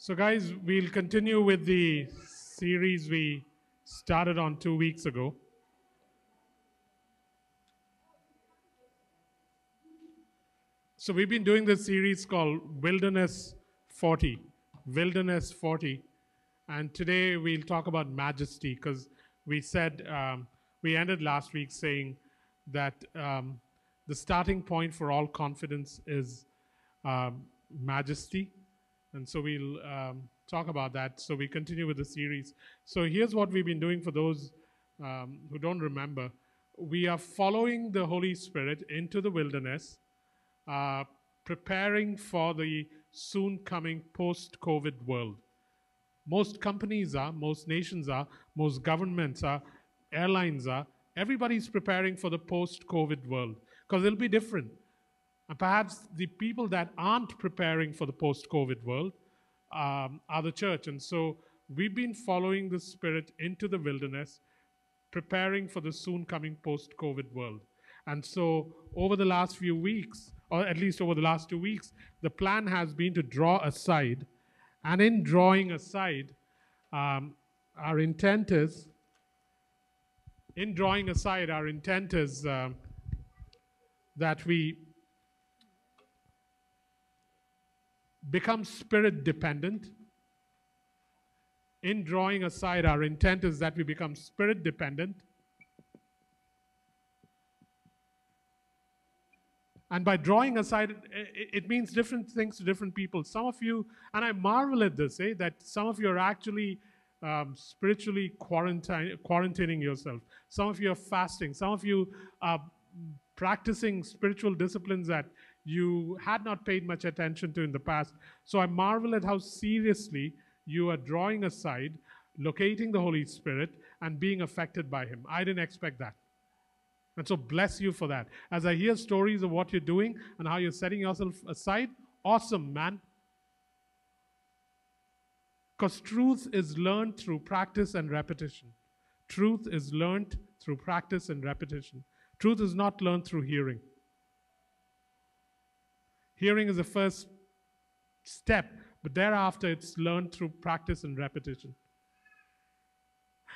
So guys, we'll continue with the series we started on 2 weeks ago. So we've been doing this series called Wilderness 40. Wilderness 40. And today we'll talk about majesty, because we said, we ended last week saying that the starting point for all confidence is majesty. And so we'll talk about that. So we continue with the series. So here's what we've been doing for those who don't remember. We are following the Holy Spirit into the wilderness, preparing for the soon coming post-COVID world. Most companies are, most nations are, most governments are, airlines are. Everybody's preparing for the post-COVID world because it'll be different. And perhaps the people that aren't preparing for the post-COVID world are the church. And so we've been following the Spirit into the wilderness, preparing for the soon-coming post-COVID world. And so over the last few weeks, or at least over the last 2 weeks, the plan has been to draw aside. And in drawing aside, our intent is that we become spirit dependent. In drawing aside, our intent is that we become spirit dependent. And by drawing aside, it means different things to different people. Some of you, and I marvel at this, that some of you are actually spiritually quarantining yourself. Some of you are fasting. Some of you are practicing spiritual disciplines that you had not paid much attention to in the past. So I marvel at how seriously you are drawing aside, locating the Holy Spirit, and being affected by Him. I didn't expect that. And so bless you for that. As I hear stories of what you're doing and how you're setting yourself aside, awesome, man. Because truth is learned through practice and repetition. Truth is learned through practice and repetition. Truth is not learned through hearing. Hearing is the first step, but thereafter it's learned through practice and repetition.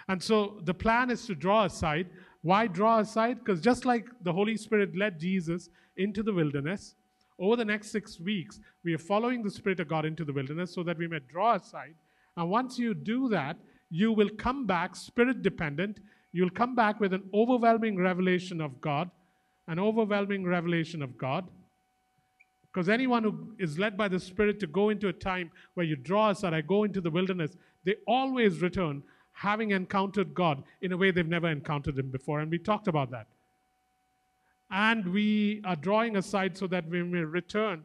And so the plan is to draw aside. Why draw aside? Because just like the Holy Spirit led Jesus into the wilderness, over the next 6 weeks, we are following the Spirit of God into the wilderness so that we may draw aside. And once you do that, you will come back spirit dependent. You'll come back with an overwhelming revelation of God, an overwhelming revelation of God. Because anyone who is led by the Spirit to go into a time where you draw aside, I go into the wilderness, they always return having encountered God in a way they've never encountered Him before. And we talked about that. And we are drawing aside so that we may return,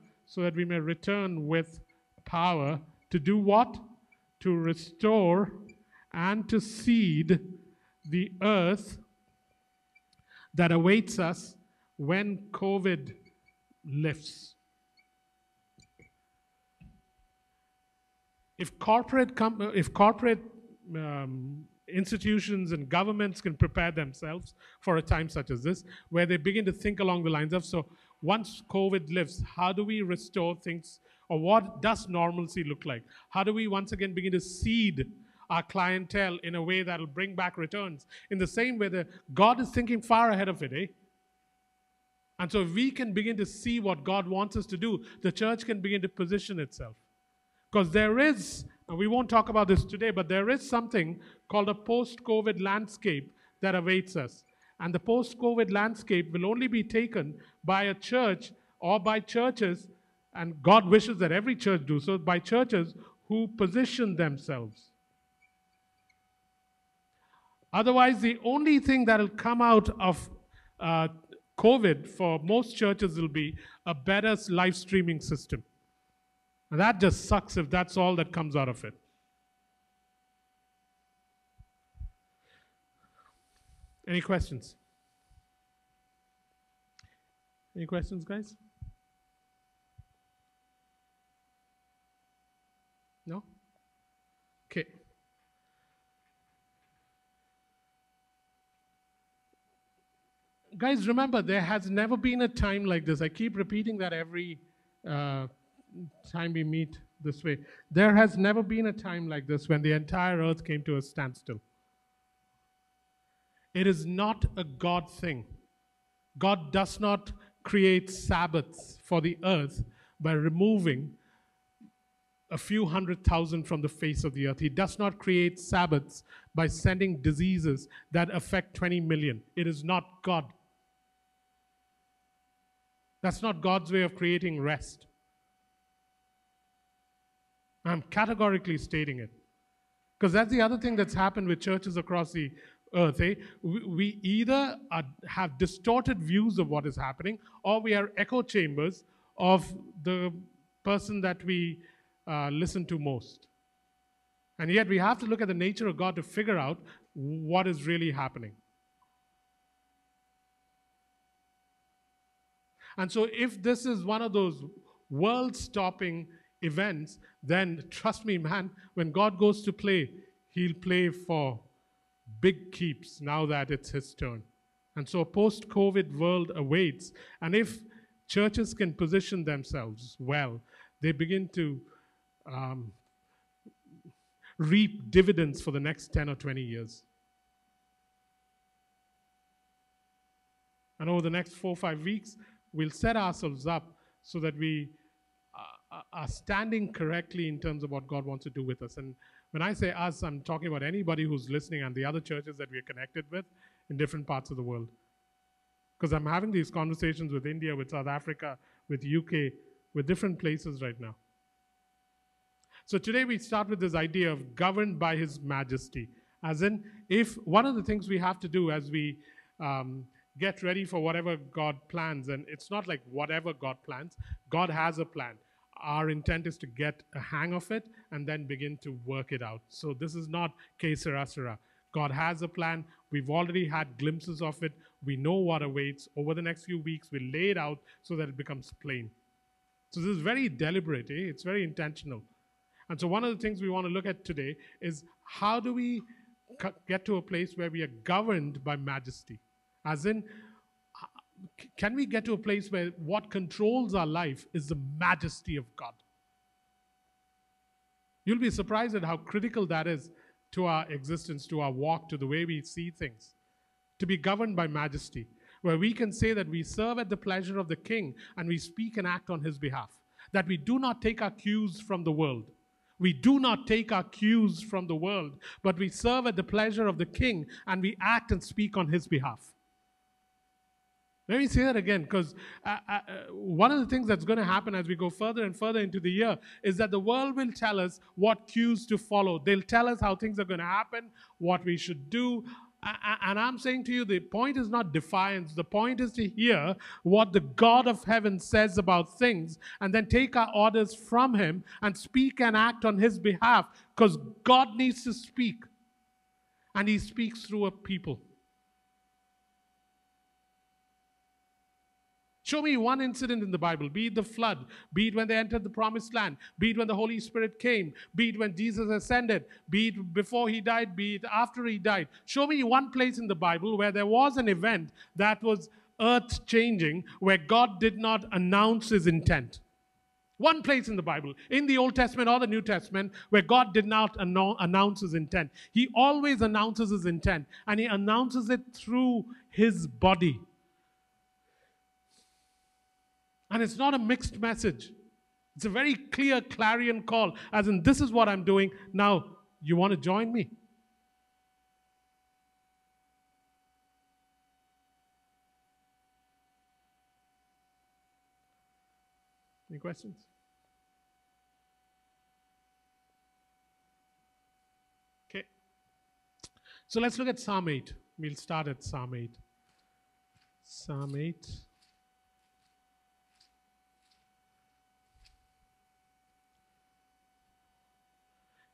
with power to do what? To restore and to seed the earth that awaits us when COVID lifts. If corporate institutions and governments can prepare themselves for a time such as this, where they begin to think along the lines of, so once COVID lifts, how do we restore things, or what does normalcy look like? How do we once again begin to seed our clientele in a way that will bring back returns? In the same way that God is thinking far ahead of it, And so if we can begin to see what God wants us to do, the church can begin to position itself. Because there is, and we won't talk about this today, but there is something called a post-COVID landscape that awaits us. And the post-COVID landscape will only be taken by a church or by churches, and God wishes that every church do so, by churches who position themselves. Otherwise, the only thing that will come out of COVID for most churches will be a better live streaming system. And that just sucks if that's all that comes out of it. Any questions? Any questions, guys? No? Okay. Guys, remember, there has never been a time like this. I keep repeating that every time we meet. this way. There has never been a time like this when the entire earth came to a standstill. It is not a God thing. God does not create Sabbaths for the earth by removing a few 100,000 from the face of the earth. He does not create Sabbaths by sending diseases that affect 20 million. It is not God. That's not God's way of creating rest. I'm categorically stating it. Because that's the other thing that's happened with churches across the earth. We either have distorted views of what is happening, or we are echo chambers of the person that we listen to most. And yet we have to look at the nature of God to figure out what is really happening. And so if this is one of those world-stopping events, then trust me, man, when God goes to play, he'll play for big keeps now that it's his turn. And so a post-COVID world awaits. And if churches can position themselves well, they begin to reap dividends for the next 10 or 20 years. And over the next 4 or 5 weeks, we'll set ourselves up so that we are standing correctly in terms of what God wants to do with us. And when I say us, I'm talking about anybody who's listening and the other churches that we're connected with in different parts of the world. Because I'm having these conversations with India, with South Africa, with UK, with different places right now. So today we start with this idea of governed by His majesty. As in, if one of the things we have to do as we get ready for whatever God plans, and it's not like whatever God plans, God has a plan. Our intent is to get a hang of it and then begin to work it out. So this is not que sera, sera. God has a plan. We've already had glimpses of it. We know what awaits. Over the next few weeks, we lay it out so that it becomes plain. So this is very deliberate, eh? It's very intentional. And so one of the things we want to look at today is how do we get to a place where we are governed by majesty? As in, can we get to a place where what controls our life is the majesty of God? You'll be surprised at how critical that is to our existence, to our walk, to the way we see things. To be governed by majesty, where we can say that we serve at the pleasure of the King and we speak and act on His behalf. That we do not take our cues from the world. We do not take our cues from the world, but we serve at the pleasure of the King and we act and speak on His behalf. Let me say that again, because one of the things that's going to happen as we go further and further into the year is that the world will tell us what cues to follow. They'll tell us how things are going to happen, what we should do. And I'm saying to you, the point is not defiance. The point is to hear what the God of heaven says about things and then take our orders from Him and speak and act on His behalf, because God needs to speak. And He speaks through a people. Show me one incident in the Bible, be it the flood, be it when they entered the promised land, be it when the Holy Spirit came, be it when Jesus ascended, be it before He died, be it after He died. Show me one place in the Bible where there was an event that was earth-changing, where God did not announce His intent. One place in the Bible, in the Old Testament or the New Testament, where God did not announce His intent. He always announces His intent, and He announces it through His body. And it's not a mixed message. It's a very clear clarion call, as in, this is what I'm doing. Now, you want to join me? Any questions? Okay. So let's look at Psalm 8. We'll start at Psalm 8. Psalm 8.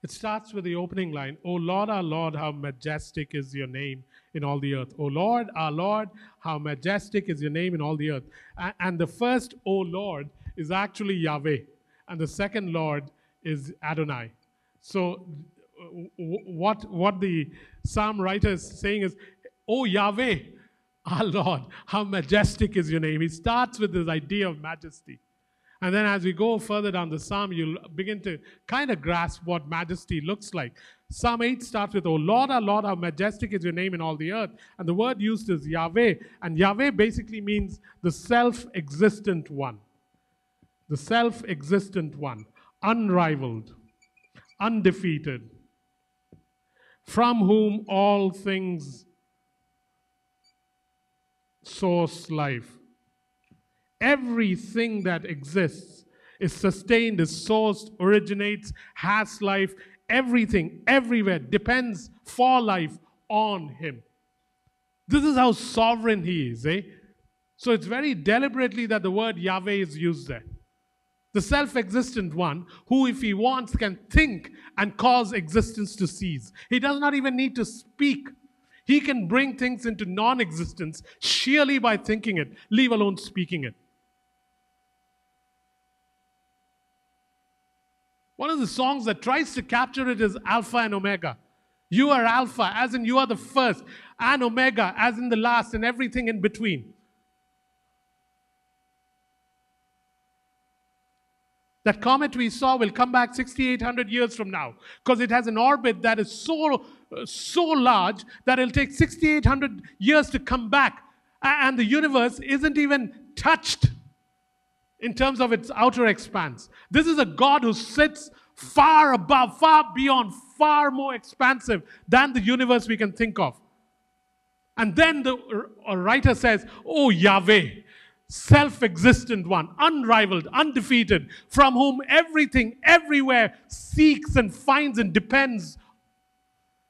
It starts with the opening line, O Lord, our Lord, how majestic is your name in all the earth. O Lord, our Lord, how majestic is your name in all the earth. And the first O Lord is actually Yahweh. And the second Lord is Adonai. So what the psalm writer is saying is, O Yahweh, our Lord, how majestic is your name. He starts with this idea of majesty. And then as we go further down the psalm, you'll begin to kind of grasp what majesty looks like. Psalm 8 starts with, "O Lord, how majestic is your name in all the earth." And the word used is Yahweh. And Yahweh basically means the self-existent one. The self-existent one. Unrivaled. Undefeated. From whom all things source life. Everything that exists is sustained, is sourced, originates, has life. Everything, everywhere depends for life on him. This is how sovereign he is, eh? So it's very deliberately that the word Yahweh is used there. The self-existent one who, if he wants, can think and cause existence to cease. He does not even need to speak. He can bring things into non-existence sheerly by thinking it, leave alone speaking it. One of the songs that tries to capture it is Alpha and Omega. You are Alpha, as in you are the first, and Omega, as in the last, and everything in between. That comet we saw will come back 6,800 years from now, because it has an orbit that is so large that it'll take 6,800 years to come back. And the universe isn't even touched in terms of its outer expanse. This is a God who sits far above, far beyond, far more expansive than the universe we can think of. And then the writer says, "Oh Yahweh, self-existent one, unrivaled, undefeated, from whom everything, everywhere seeks and finds and depends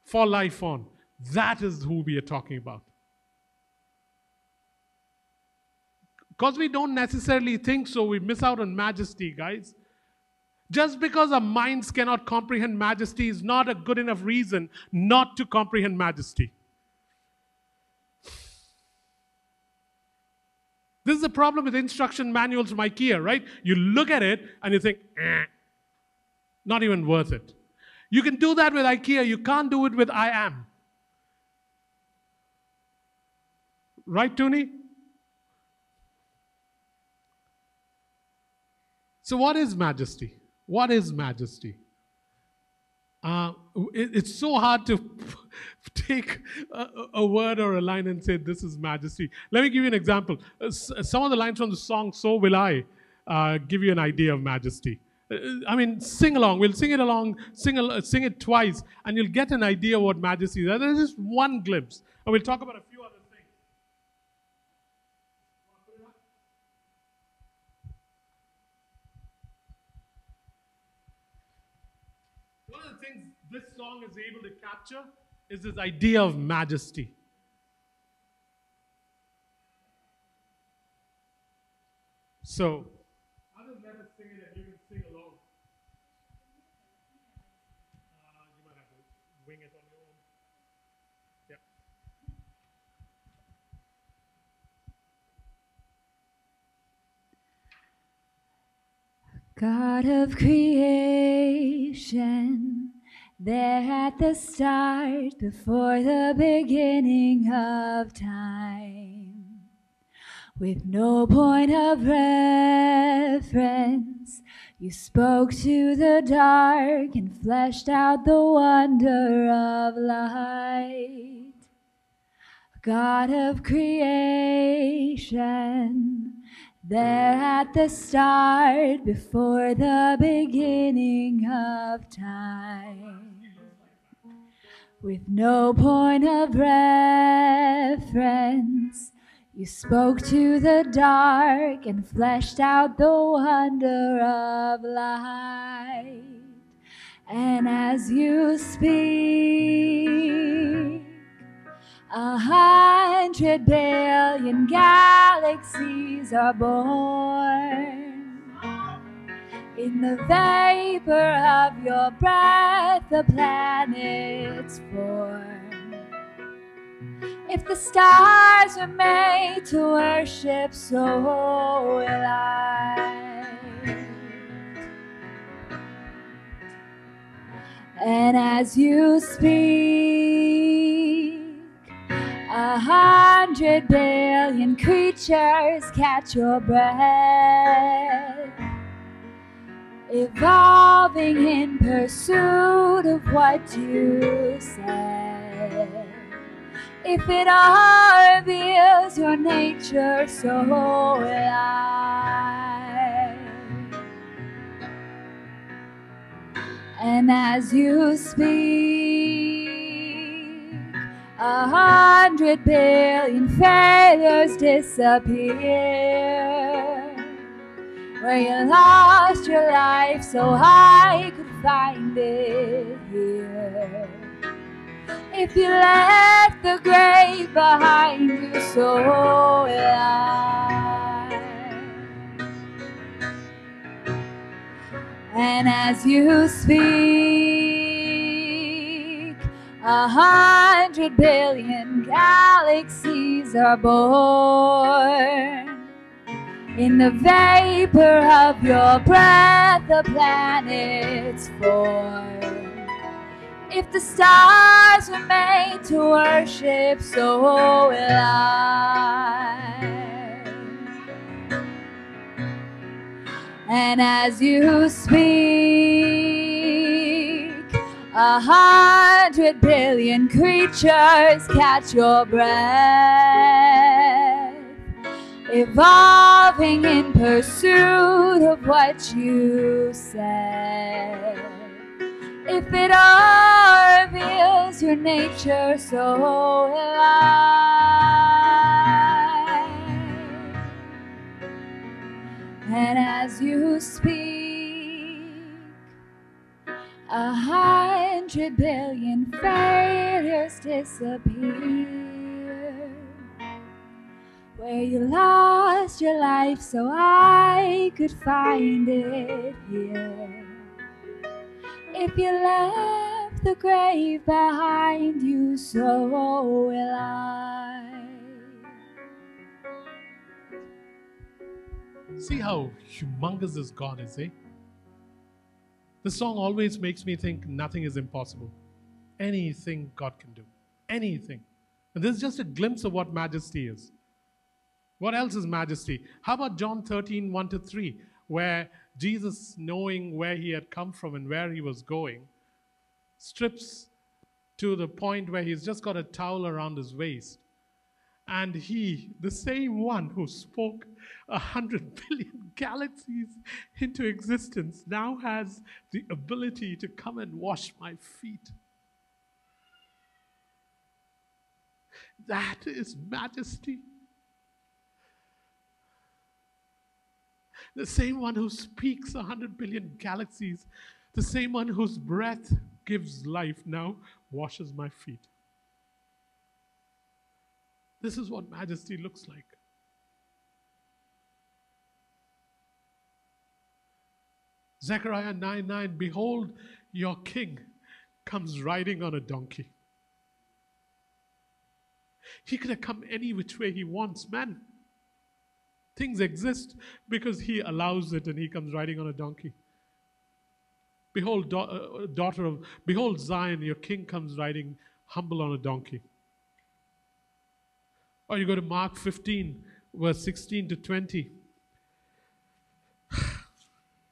for life on." That is who we are talking about. Because we don't necessarily think so, we miss out on majesty, guys. Just because our minds cannot comprehend majesty is not a good enough reason not to comprehend majesty. This is the problem with instruction manuals from IKEA, right? You look at it and you think, not even worth it. You can do that with IKEA. You can't do it with I am. Right, Toonie? So what is majesty? What is majesty? It's so hard to take a word or a line and say, this is majesty. Let me give you an example. Some of the lines from the song, "So Will I," give you an idea of majesty. I mean, sing along. We'll sing it along, sing it twice, and you'll get an idea of what majesty is. There's just one glimpse. And we'll talk about a few other things. This song is able to capture is this idea of majesty. So, others let us sing it and you can sing along. You might have to wing it on your own. Yeah. God of creation, there at the start, before the beginning of time, with no point of reference, you spoke to the dark and fleshed out the wonder of light. God of creation, there at the start, before the beginning of time, with no point of reference, you spoke to the dark and fleshed out the wonder of light. And as you speak, 100 billion galaxies are born. In the vapor of your breath, the planets form. If the stars were made to worship, so will I. And as you speak, 100 billion creatures catch your breath. evolving in pursuit of what you said. If it reveals your nature, so will I. And as you speak, 100 billion failures disappear. Where you lost your life, so I could find it here. If you left the grave behind you, so will I. And as you speak, 100 billion galaxies are born. In the vapor of your breath, the planets form. If the stars were made to worship, so will I. And as you speak, 100 billion creatures catch your breath, evolving in pursuit of what you said. If it reveals your nature, so will I. And as you speak, 100 billion failures disappear. Where you lost your life, so I could find it here. If you left the grave behind you, so will I. See how humongous this God is, eh? This song always makes me think nothing is impossible. Anything God can do. Anything. And this is just a glimpse of what majesty is. What else is majesty? How about John 13, 1-3, where Jesus, knowing where he had come from and where he was going, strips to the point where he's just got a towel around his waist. And he, the same one who spoke 100 billion galaxies into existence, now has the ability to come and wash my feet. That is majesty. The same one who speaks 100 billion galaxies, the same one whose breath gives life now washes my feet. This is what majesty looks like. Zechariah 9:9, behold, your king comes riding on a donkey. He could have come any which way he wants, man. Things exist because he allows it, and he comes riding on a donkey. Behold, daughter of, behold Zion, your king comes riding humble on a donkey. Or you go to Mark 15, verse 16-20.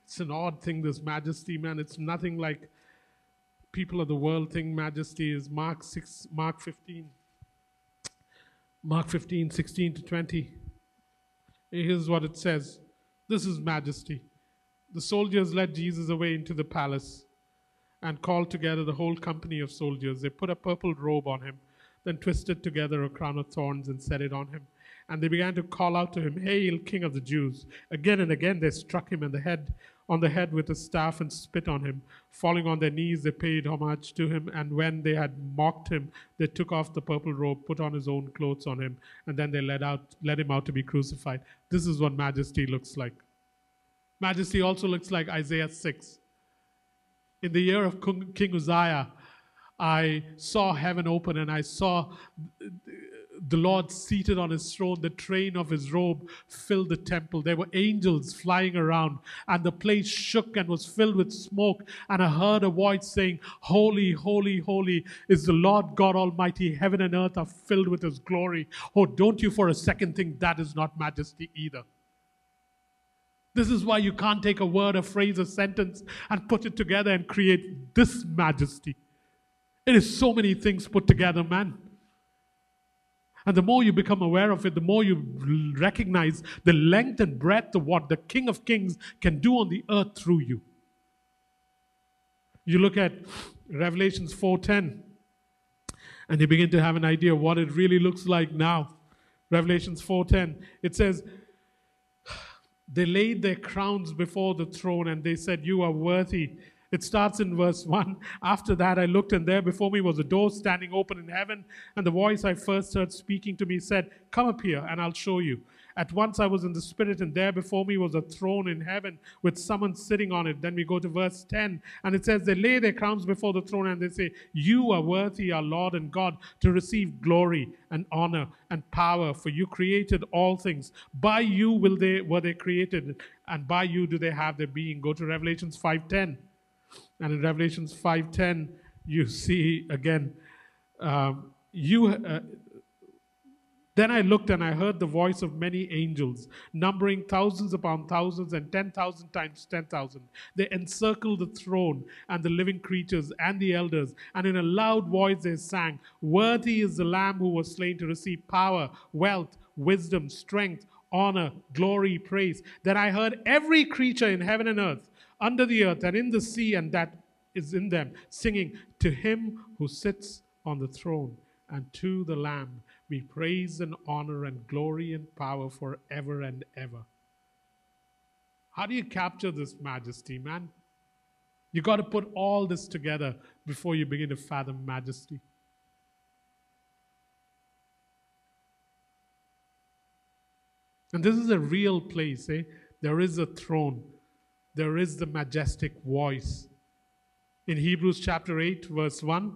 It's an odd thing, this majesty, man. It's nothing like people of the world think majesty is. Mark 15, 16-20. Here's what it says. This is majesty. The soldiers led Jesus away into the palace and called together the whole company of soldiers. They put a purple robe on him, then twisted together a crown of thorns and set it on him. And they began to call out to him, "Hail, King of the Jews!" Again and again they struck him on the head with a staff and spit on him. Falling on their knees, they paid homage to him, and when they had mocked him, they took off the purple robe, put on his own clothes on him, and then they led him out to be crucified. This is what majesty looks like. Majesty also looks like Isaiah 6. In the year of King Uzziah, I saw heaven open, and I saw the Lord seated on his throne. The train of his robe filled the temple. There were angels flying around, and the place shook and was filled with smoke. And I heard a voice saying, "Holy, holy, holy is the Lord God Almighty. Heaven and earth are filled with his glory." Oh, don't you for a second think that is not majesty either. This is why you can't take a word, a phrase, a sentence and put it together and create this majesty. It is so many things put together, man. And the more you become aware of it, the more you recognize the length and breadth of what the King of Kings can do on the earth through you. You look at Revelation 4:10 and you begin to have an idea of what it really looks like now. Revelation 4:10, it says, they laid their crowns before the throne and they said, you are worthy. It starts in verse 1. After that I looked, and there before me was a door standing open in heaven, and the voice I first heard speaking to me said, come up here and I'll show you. At once I was in the Spirit, and there before me was a throne in heaven with someone sitting on it. Then we go to verse 10, and it says, they lay their crowns before the throne, and they say, you are worthy, our Lord and God, to receive glory and honor and power, for you created all things. By you were they created, and by you do they have their being. Go to Revelations 5:10. And in Revelations 5:10, you see again, Then I looked and I heard the voice of many angels, numbering thousands upon thousands and 10,000 times 10,000. They encircled the throne and the living creatures and the elders, and in a loud voice they sang, worthy is the Lamb who was slain to receive power, wealth, wisdom, strength, honor, glory, praise. Then I heard every creature in heaven and earth, under the earth and in the sea and that is in them, singing, to him who sits on the throne and to the Lamb be praise and honor and glory and power forever and ever. How do you capture this majesty, man? You got to put all this together before you begin to fathom majesty. And this is a real place, eh? There is a throne. There is the majestic voice. In Hebrews chapter 8 verse 1,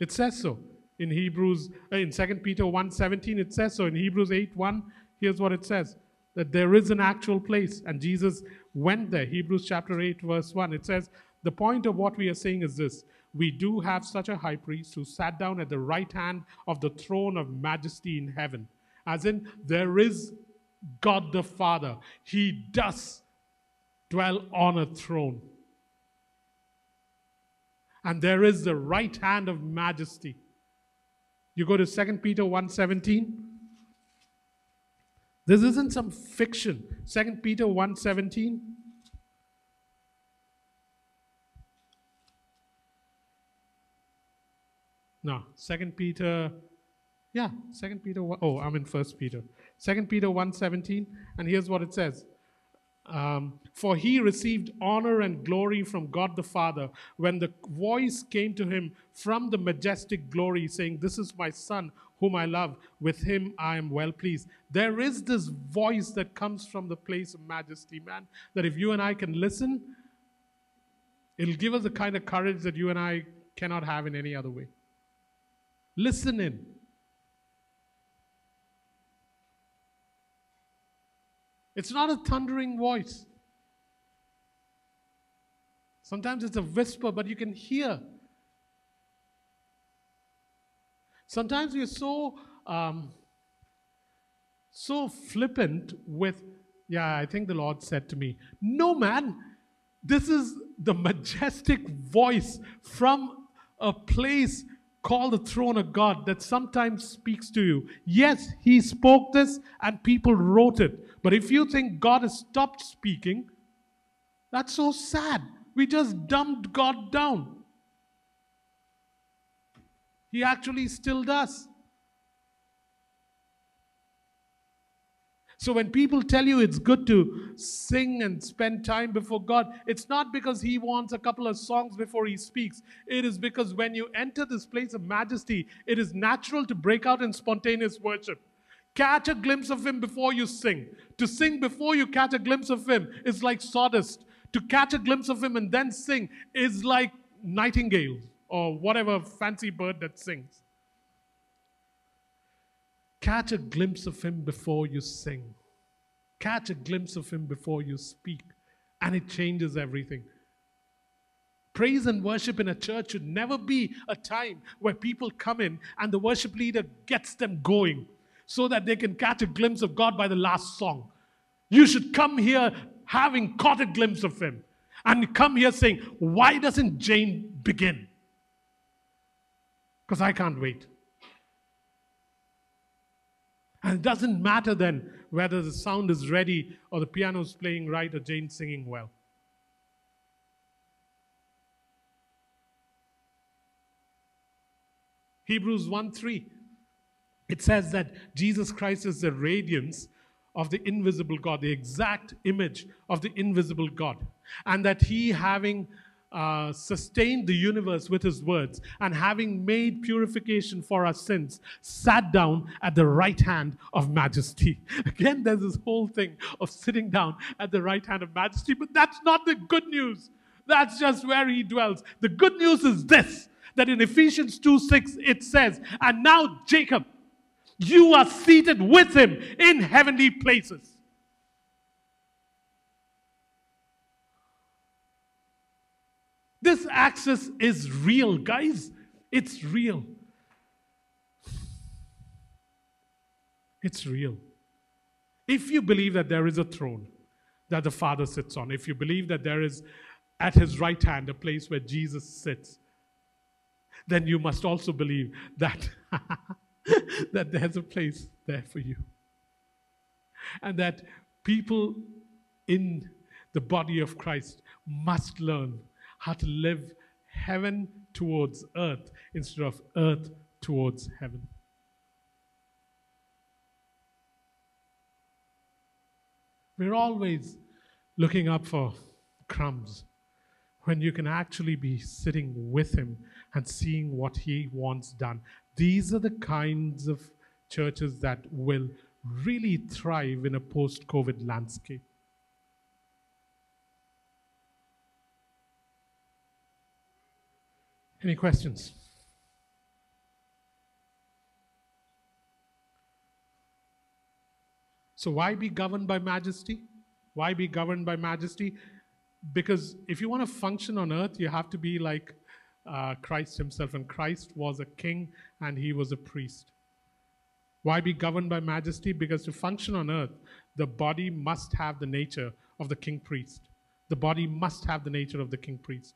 it says so. In Hebrews, in 2 Peter 1:17, it says so. In Hebrews 8:1, here's what it says, that there is an actual place and Jesus went there. Hebrews chapter 8 verse 1, it says, the point of what we are saying is this, we do have such a high priest who sat down at the right hand of the throne of majesty in heaven. As in, there is God the Father. He does dwell on a throne. And there is the right hand of majesty. You go to 2 Peter 1:17. This isn't some fiction. 2 Peter 1:17. No, 2 Peter... Yeah, 2 Peter... Oh, I'm in 1 Peter. 2 Peter 1:17. And here's what it says. For he received honor and glory from God the Father when the voice came to him from the majestic glory saying, this is my son whom I love, with him I am well pleased. There is this voice that comes from the place of majesty, man, that if you and I can listen, it'll give us the kind of courage that you and I cannot have in any other way. Listen in. It's not a thundering voice. Sometimes it's a whisper, but you can hear. Sometimes we're so flippant with, yeah, I think the Lord said to me. No, man, this is the majestic voice from a place called the throne of God that sometimes speaks to you. Yes, he spoke this and people wrote it. But if you think God has stopped speaking, that's so sad. We just dumbed God down. He actually still does. So when people tell you it's good to sing and spend time before God, it's not because he wants a couple of songs before he speaks. It is because when you enter this place of majesty, it is natural to break out in spontaneous worship. Catch a glimpse of him before you sing. To sing before you catch a glimpse of him is like sawdust. To catch a glimpse of him and then sing is like nightingale or whatever fancy bird that sings. Catch a glimpse of him before you sing. Catch a glimpse of him before you speak. And it changes everything. Praise and worship in a church should never be a time where people come in and the worship leader gets them going so that they can catch a glimpse of God by the last song. You should come here having caught a glimpse of him, and come here saying, why doesn't Jane begin? Because I can't wait. And it doesn't matter then whether the sound is ready or the piano's playing right or Jane's singing well. Hebrews 1:3, it says that Jesus Christ is the radiance of the invisible God, the exact image of the invisible God, and that he, having sustained the universe with his words and having made purification for our sins, sat down at the right hand of majesty. Again, there's this whole thing of sitting down at the right hand of majesty, but that's not the good news. That's just where he dwells. The good news is this, that in Ephesians 2:6 it says, and now Jacob, you are seated with him in heavenly places. This access is real, guys. It's real. It's real. If you believe that there is a throne that the Father sits on, if you believe that there is at his right hand a place where Jesus sits, then you must also believe that, that there's a place there for you. And that people in the body of Christ must learn how to live heaven towards earth instead of earth towards heaven. We're always looking up for crumbs when you can actually be sitting with him and seeing what he wants done. These are the kinds of churches that will really thrive in a post-COVID landscape. Any questions? So why be governed by majesty? Why be governed by majesty? Because if you want to function on earth, you have to be like Christ himself. And Christ was a king and he was a priest. Why be governed by majesty? Because to function on earth, the body must have the nature of the king priest. The body must have the nature of the king priest.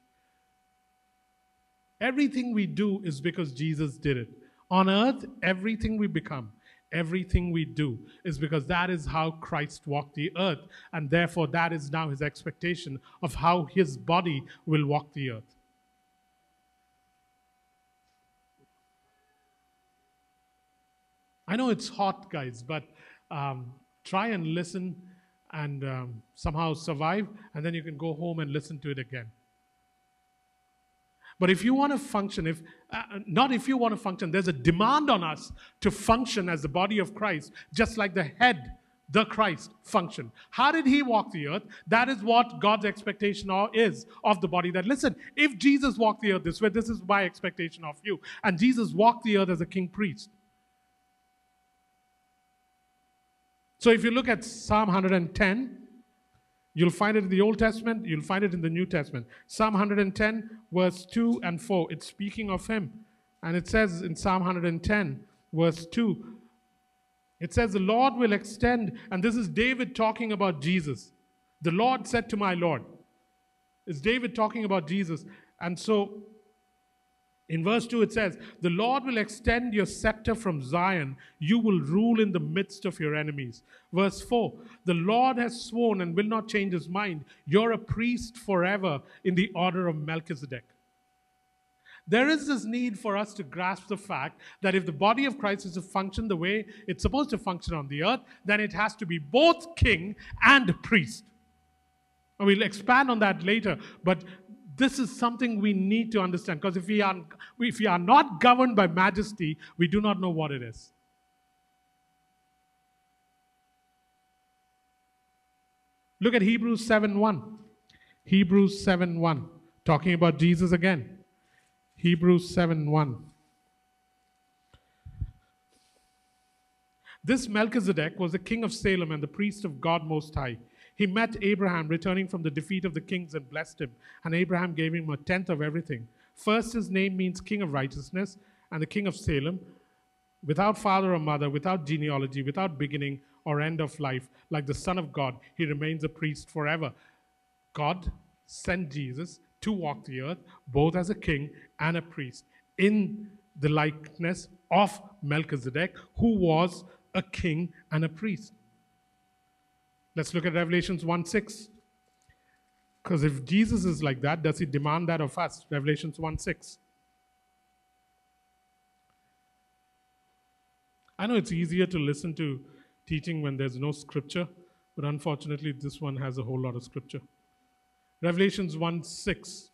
Everything we do is because Jesus did it. On earth, everything we become, everything we do is because that is how Christ walked the earth, and therefore that is now his expectation of how his body will walk the earth. I know it's hot, guys, but try and listen and somehow survive, and then you can go home and listen to it again. But if you want to function, there's a demand on us to function as the body of Christ, just like the head, the Christ, function. How did he walk the earth? That is what God's expectation is of the body. That, listen, if Jesus walked the earth this way, this is my expectation of you. And Jesus walked the earth as a king priest. So if you look at Psalm 110, you'll find it in the Old Testament, you'll find it in the New Testament. Psalm 110, verse 2 and 4, it's speaking of him. And it says in Psalm 110, verse 2, it says, the Lord will extend, and this is David talking about Jesus. The Lord said to my Lord. It's David talking about Jesus. And so, in verse 2 it says, the Lord will extend your scepter from Zion. You will rule in the midst of your enemies. Verse 4, the Lord has sworn and will not change his mind. You're a priest forever in the order of Melchizedek. There is this need for us to grasp the fact that if the body of Christ is to function the way it's supposed to function on the earth, then it has to be both king and priest. And we'll expand on that later, but this is something we need to understand, because if we are not governed by majesty, we do not know what it is. Look at Hebrews 7:1. Hebrews 7:1, talking about Jesus again. Hebrews 7:1. This Melchizedek was the king of Salem and the priest of God Most High. He met Abraham returning from the defeat of the kings and blessed him. And Abraham gave him a tenth of everything. First, his name means king of righteousness, and the king of Salem, without father or mother, without genealogy, without beginning or end of life. Like the Son of God, he remains a priest forever. God sent Jesus to walk the earth, both as a king and a priest, in the likeness of Melchizedek, who was a king and a priest. Let's look at Revelations 1:6. Because if Jesus is like that, does he demand that of us? Revelations 1:6. I know it's easier to listen to teaching when there's no scripture, but unfortunately this one has a whole lot of scripture. Revelations 1:6,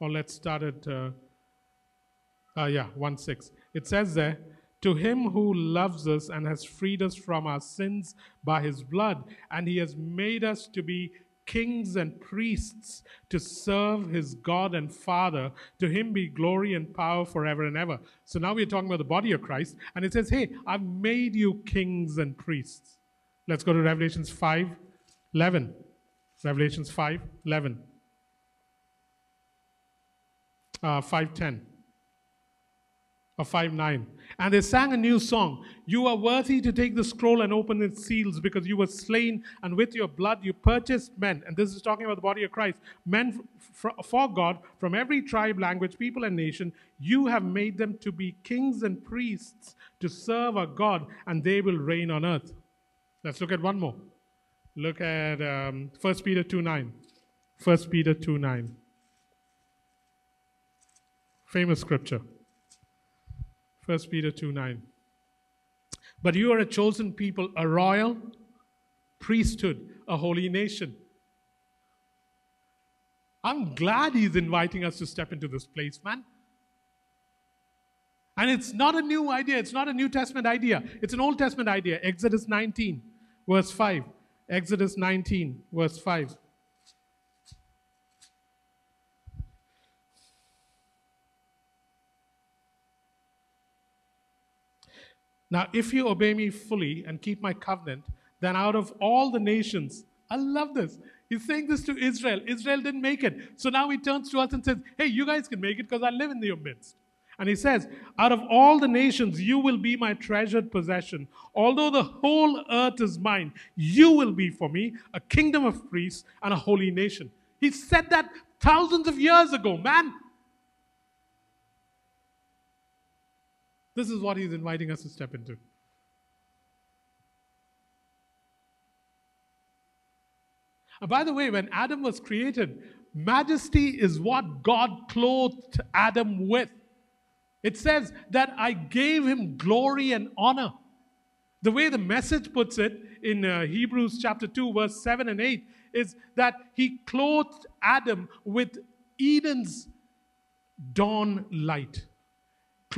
or let's start at 1:6. It says there, "To him who loves us and has freed us from our sins by his blood, and he has made us to be kings and priests to serve his God and Father. To him be glory and power forever and ever." So now we're talking about the body of Christ, and it says, hey, I've made you kings and priests. Let's go to Revelations 5:11. Revelations 5:11. 5:10. Or 5:9. "And they sang a new song. You are worthy to take the scroll and open its seals, because you were slain, and with your blood you purchased men." And this is talking about the body of Christ. "Men for God, from every tribe, language, people, and nation. You have made them to be kings and priests to serve our God, and they will reign on earth." Let's look at one more. Look at 1 Peter 2:9. 1 Peter 2:9. Famous scripture. 1 Peter 2:9. "But you are a chosen people, a royal priesthood, a holy nation." I'm glad he's inviting us to step into this place, man. And it's not a new idea. It's not a New Testament idea. It's an Old Testament idea. Exodus 19, verse 5. Exodus 19, verse 5. "Now, if you obey me fully and keep my covenant, then out of all the nations..." I love this. He's saying this to Israel. Israel didn't make it. So now he turns to us and says, hey, you guys can make it because I live in your midst. And he says, "Out of all the nations, you will be my treasured possession. Although the whole earth is mine, you will be for me a kingdom of priests and a holy nation." He said that thousands of years ago, man. This is what he's inviting us to step into. And by the way, when Adam was created, majesty is what God clothed Adam with. It says that I gave him glory and honor. The way the Message puts it in Hebrews chapter 2, verse 7 and 8, is that he clothed Adam with Eden's dawn light. He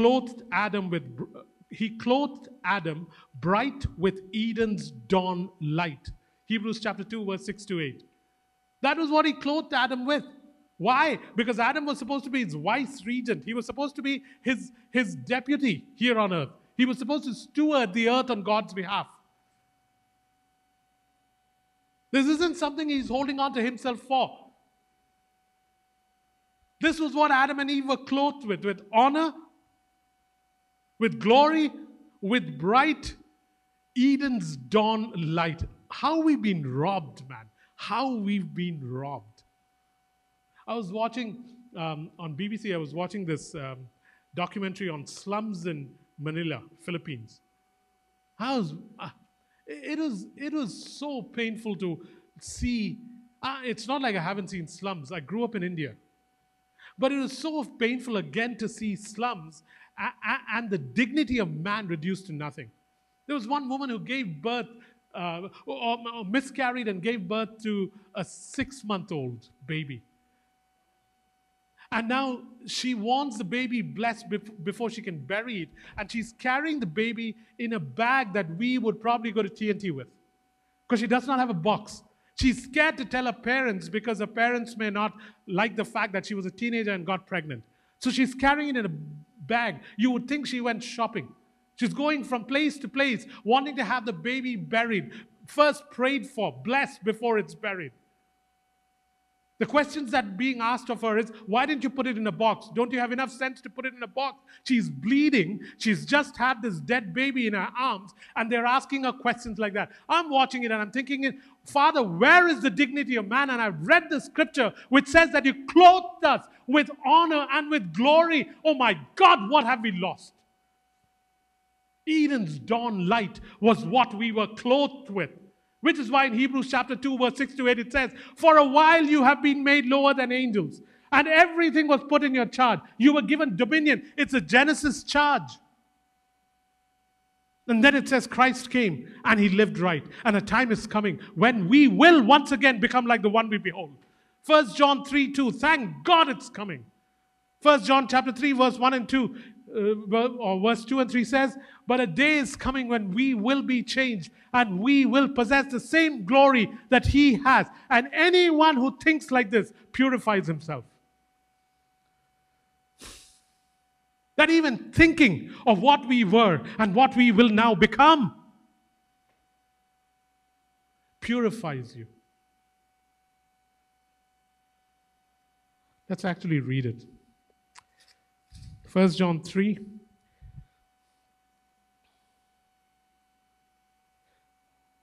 clothed Adam bright with Eden's dawn light. Hebrews chapter 2, verse 6 to 8. That was what he clothed Adam with. Why? Because Adam was supposed to be his vice regent. He was supposed to be his deputy here on earth. He was supposed to steward the earth on God's behalf. This isn't something he's holding on to himself for. This was what Adam and Eve were clothed with honor, with glory, with bright Eden's dawn light. How we've been robbed, man. How we've been robbed. I was watching, on BBC, I was watching this documentary on slums in Manila, Philippines. It was so painful to see. It's not like I haven't seen slums. I grew up in India. But it was so painful again to see slums and the dignity of man reduced to nothing. There was one woman who gave birth, or miscarried and gave birth to a 6-month-old baby. And now she wants the baby blessed before she can bury it. And she's carrying the baby in a bag that we would probably go to TNT with, because she does not have a box. She's scared to tell her parents because her parents may not like the fact that she was a teenager and got pregnant. So she's carrying it in a bag. You would think she went shopping. She's going from place to place, wanting to have the baby buried, first prayed for, blessed before it's buried. The questions that are being asked of her is, why didn't you put it in a box? Don't you have enough sense to put it in a box? She's bleeding. She's just had this dead baby in her arms, and they're asking her questions like that. I'm watching it, and I'm thinking, Father, where is the dignity of man? And I've read the scripture which says that you clothed us with honor and with glory. Oh my God, what have we lost? Eden's dawn light was what we were clothed with. Which is why in Hebrews chapter 2, verse 6 to 8, it says, for a while you have been made lower than angels, and everything was put in your charge. You were given dominion. It's a Genesis charge. And then it says, Christ came, and he lived right. And a time is coming when we will once again become like the one we behold. 1 John 3, 2, thank God it's coming. 1 John chapter 3, verse 1 and 2, or verse 2 and 3 says, but a day is coming when we will be changed and we will possess the same glory that he has. And anyone who thinks like this purifies himself. That even thinking of what we were and what we will now become purifies you. Let's actually read it. 1 John 3,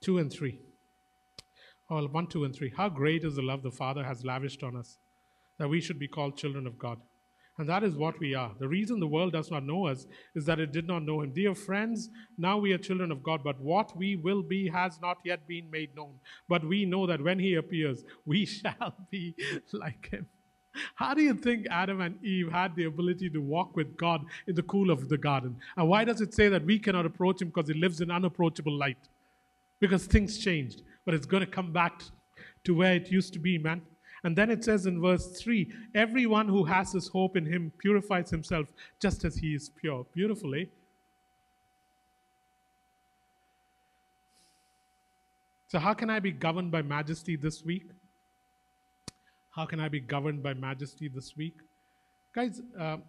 two and three. Oh, 1, 2, and 3. How great is the love the Father has lavished on us, that we should be called children of God. And that is what we are. The reason the world does not know us is that it did not know him. Dear friends, now we are children of God, but what we will be has not yet been made known. But we know that when he appears, we shall be like him. How do you think Adam and Eve had the ability to walk with God in the cool of the garden? And why does it say that we cannot approach him? Because he lives in unapproachable light. Because things changed. But it's going to come back to where it used to be, man. And then it says in verse 3, everyone who has his hope in him purifies himself just as he is pure. Beautiful, eh? So how can I be governed by majesty this week? How can I be governed by majesty this week? Guys,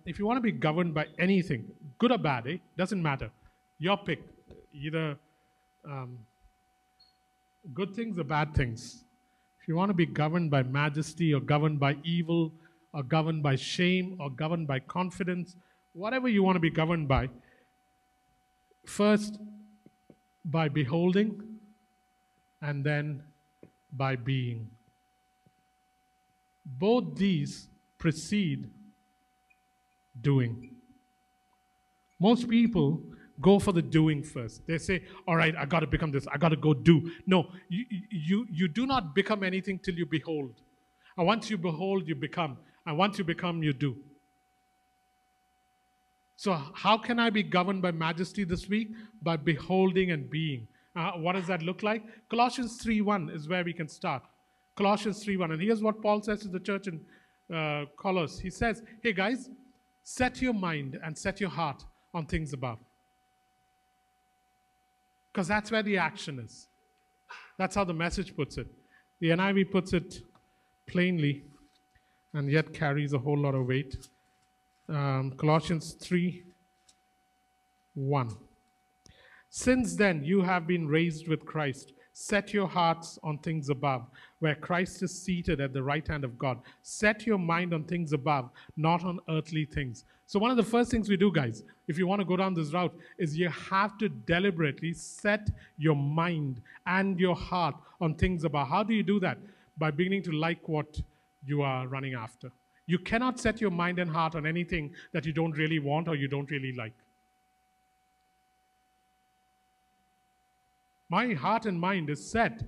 if you want to be governed by anything, good or bad, eh? Doesn't matter. Your pick. Either good things or bad things. If you want to be governed by majesty or governed by evil or governed by shame or governed by confidence, whatever you want to be governed by, first by beholding and then by being. Both these precede doing. Most people go for the doing first. They say, all right, I got to become this. I got to go do. No, you do not become anything till you behold. And once you behold, you become. And once you become, you do. So how can I be governed by majesty this week? By beholding and being. What does that look like? Colossians 3:1 is where we can start. Colossians 3:1, and here's what Paul says to the church in Colossae. He says, hey guys, set your mind and set your heart on things above. Because that's where the action is. That's how the message puts it. The NIV puts it plainly and yet carries a whole lot of weight. Colossians 3:1. Since then you have been raised with Christ. Set your hearts on things above, where Christ is seated at the right hand of God. Set your mind on things above, not on earthly things. So one of the first things we do, guys, if you want to go down this route, is you have to deliberately set your mind and your heart on things above. How do you do that? By beginning to like what you are running after. You cannot set your mind and heart on anything that you don't really want or you don't really like. My heart and mind is set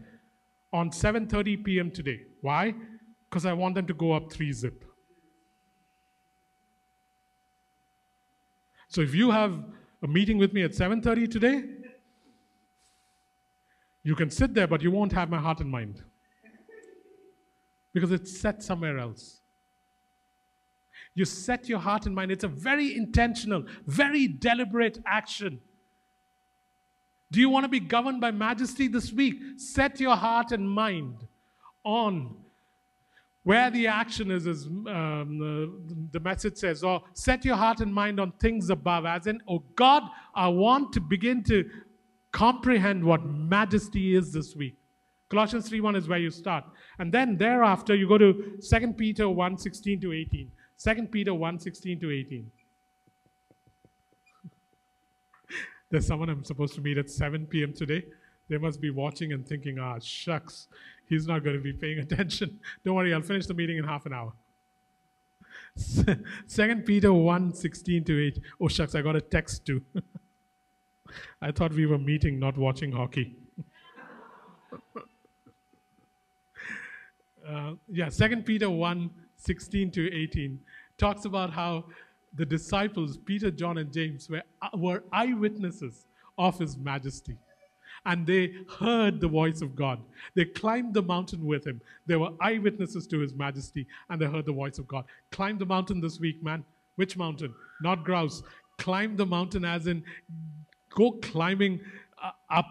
on 7:30 p.m. today. Why? Because I want them to go up 3-zip. So if you have a meeting with me at 7:30 today, you can sit there, but you won't have my heart and mind. Because it's set somewhere else. You set your heart and mind. It's a very intentional, very deliberate action. Do you want to be governed by majesty this week? Set your heart and mind on where the action is, as the message says, or set your heart and mind on things above, as in, oh God, I want to begin to comprehend what majesty is this week. Colossians 3:1 is where you start. And then thereafter, you go to 2 Peter 1:16 to 18. 2 Peter 1:16 to 18. There's someone I'm supposed to meet at 7 p.m. today. They must be watching and thinking, ah, shucks, he's not going to be paying attention. Don't worry, I'll finish the meeting in half an hour. 2 Peter 1:16 to 18. Oh, shucks, I got a text too. I thought we were meeting, not watching hockey. Yeah, 2 Peter 1:16 to 18 talks about how the disciples, Peter, John, and James, were eyewitnesses of his majesty. And they heard the voice of God. They climbed the mountain with him. They were eyewitnesses to his majesty, and they heard the voice of God. Climb the mountain this week, man. Which mountain? Not grouse. Climb the mountain as in go climbing up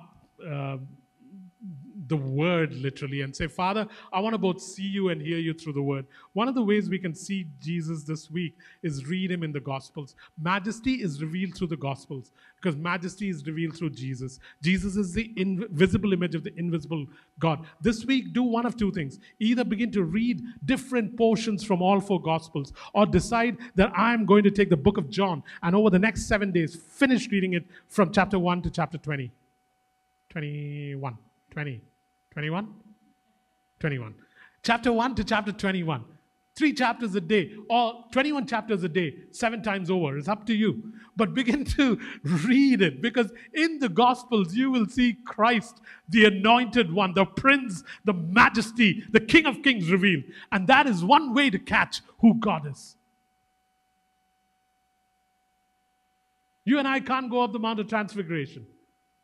the word literally and say, Father, I want to both see you and hear you through the word. One of the ways we can see Jesus this week is read him in the Gospels. Majesty is revealed through the Gospels because majesty is revealed through Jesus. Jesus is the visible image of the invisible God. This week, do one of two things. Either begin to read different portions from all four Gospels or decide that I'm going to take the book of John and over the next 7 days, finish reading it from chapter 1 to chapter 20. 21. 20. 21? 21. Chapter 1 to chapter 21. 3 chapters a day or 21 chapters a day, 7 times over. It's up to you. But begin to read it because in the Gospels you will see Christ, the anointed one, the prince, the majesty, the King of Kings revealed. And that is one way to catch who God is. You and I can't go up the Mount of Transfiguration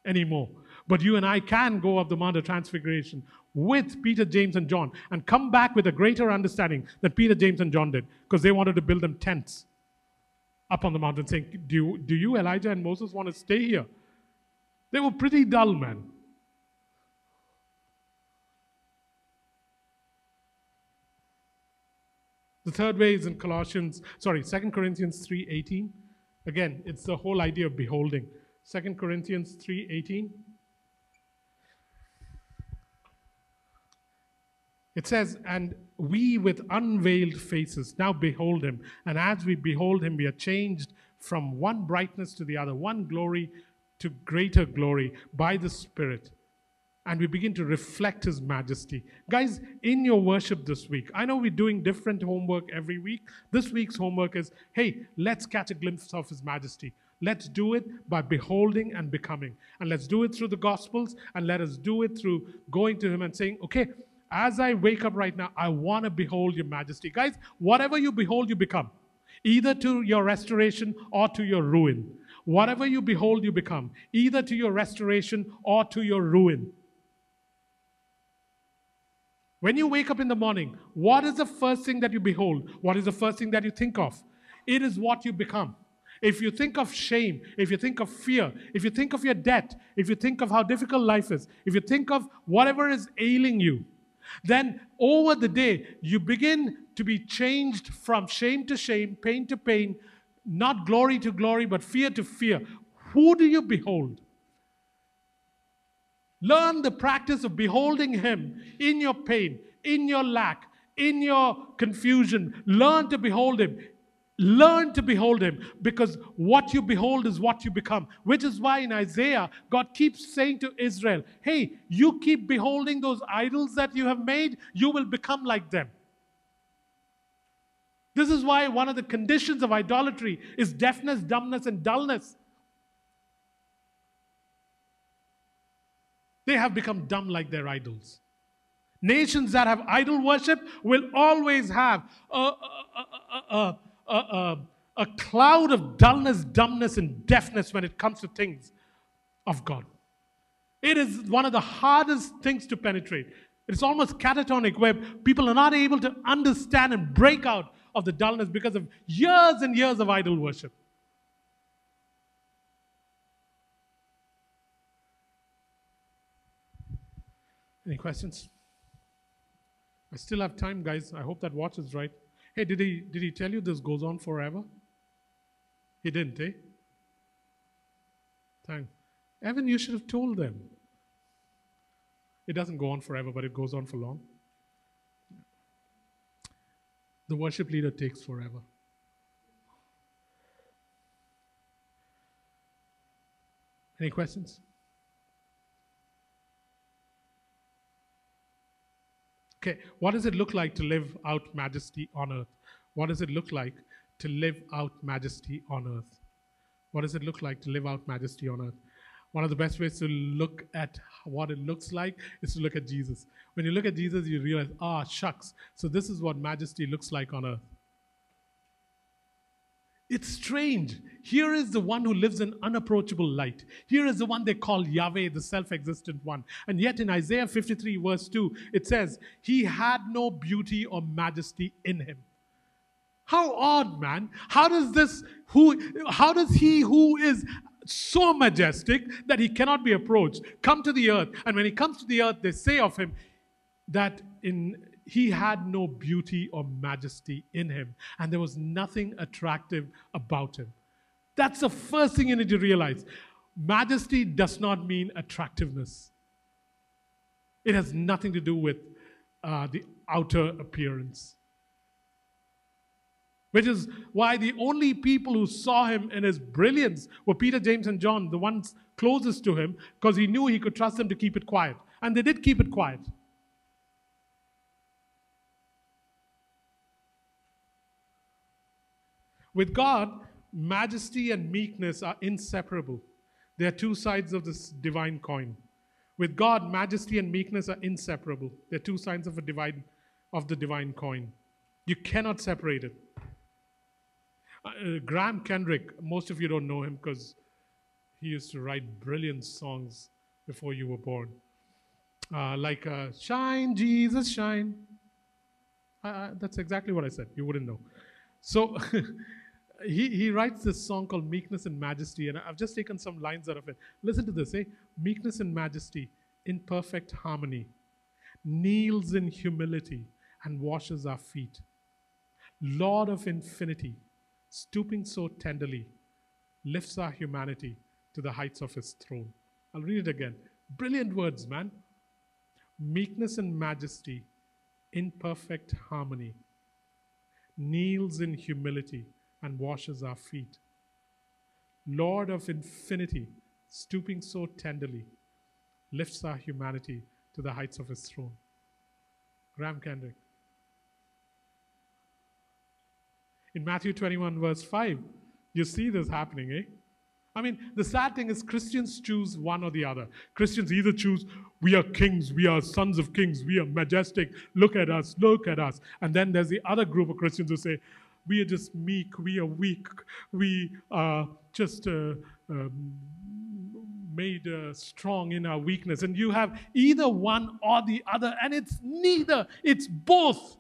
anymore. But you and I can go up the Mount of Transfiguration with Peter, James, and John and come back with a greater understanding than Peter, James, and John did because they wanted to build them tents up on the mountain saying, do you, Elijah and Moses, want to stay here? They were pretty dull, man. The third way is in 2 Corinthians 3:18. Again, it's the whole idea of beholding. 2 Corinthians 3:18. It says, and we with unveiled faces now behold him. And as we behold him, we are changed from one brightness to the other, one glory to greater glory by the Spirit. And we begin to reflect his majesty. Guys, in your worship this week, I know we're doing different homework every week. This week's homework is, hey, let's catch a glimpse of his majesty. Let's do it by beholding and becoming. And let's do it through the Gospels. And let us do it through going to him and saying, okay, as I wake up right now, I want to behold your majesty. Guys, whatever you behold, you become. Either to your restoration or to your ruin. Whatever you behold, you become. Either to your restoration or to your ruin. When you wake up in the morning, what is the first thing that you behold? What is the first thing that you think of? It is what you become. If you think of shame, if you think of fear, if you think of your debt, if you think of how difficult life is, if you think of whatever is ailing you, then over the day, you begin to be changed from shame to shame, pain to pain, not glory to glory, but fear to fear. Who do you behold? Learn the practice of beholding him in your pain, in your lack, in your confusion. Learn to behold him. Learn to behold him because what you behold is what you become, which is why in Isaiah, God keeps saying to Israel, hey, you keep beholding those idols that you have made, you will become like them. This is why one of the conditions of idolatry is deafness, dumbness, and dullness. They have become dumb like their idols. Nations that have idol worship will always have a cloud of dullness, dumbness, and deafness when it comes to things of God. It is one of the hardest things to penetrate. It's almost catatonic where people are not able to understand and break out of the dullness because of years and years of idol worship. Any questions? I still have time, guys. I hope that watch is right. Hey, did he tell you this goes on forever? He didn't, eh? Thanks. Evan, you should have told them. It doesn't go on forever, but it goes on for long. The worship leader takes forever. Any questions? Okay, what does it look like to live out majesty on earth? What does it look like to live out majesty on earth? What does it look like to live out majesty on earth? One of the best ways to look at what it looks like is to look at Jesus. When you look at Jesus, you realize, ah, shucks. So this is what majesty looks like on earth. It's strange. Here is the one who lives in unapproachable light. Here is the one they call Yahweh, the self-existent one. And yet in Isaiah 53 verse 2, it says, he had no beauty or majesty in him. How odd, man. How does he who is so majestic that he cannot be approached come to the earth? And when he comes to the earth, they say of him that he had no beauty or majesty in him, and there was nothing attractive about him. That's the first thing you need to realize. Majesty does not mean attractiveness. It has nothing to do with the outer appearance. Which is why the only people who saw him in his brilliance were Peter, James, and John, the ones closest to him, because he knew he could trust them to keep it quiet. And they did keep it quiet. With God, majesty and meekness are inseparable. They are two sides of this divine coin. With God, majesty and meekness are inseparable. They're two sides of the divine coin. You cannot separate it. Graham Kendrick, most of you don't know him because he used to write brilliant songs before you were born. Like Shine, Jesus, Shine. That's exactly what I said. You wouldn't know. So he writes this song called Meekness and Majesty, and I've just taken some lines out of it. Listen to this, eh? Meekness and majesty in perfect harmony kneels in humility and washes our feet. Lord of infinity, stooping so tenderly, lifts our humanity to the heights of his throne. I'll read it again. Brilliant words, man. Meekness and majesty in perfect harmony kneels in humility and washes our feet. Lord of infinity, stooping so tenderly, lifts our humanity to the heights of his throne. Graham Kendrick. In Matthew 21 verse 5, you see this happening, eh? I mean, the sad thing is Christians choose one or the other. Christians either choose, we are kings, we are sons of kings, we are majestic, look at us, look at us. And then there's the other group of Christians who say, we are just meek, we are weak, we are just made strong in our weakness. And you have either one or the other, and it's neither, it's both.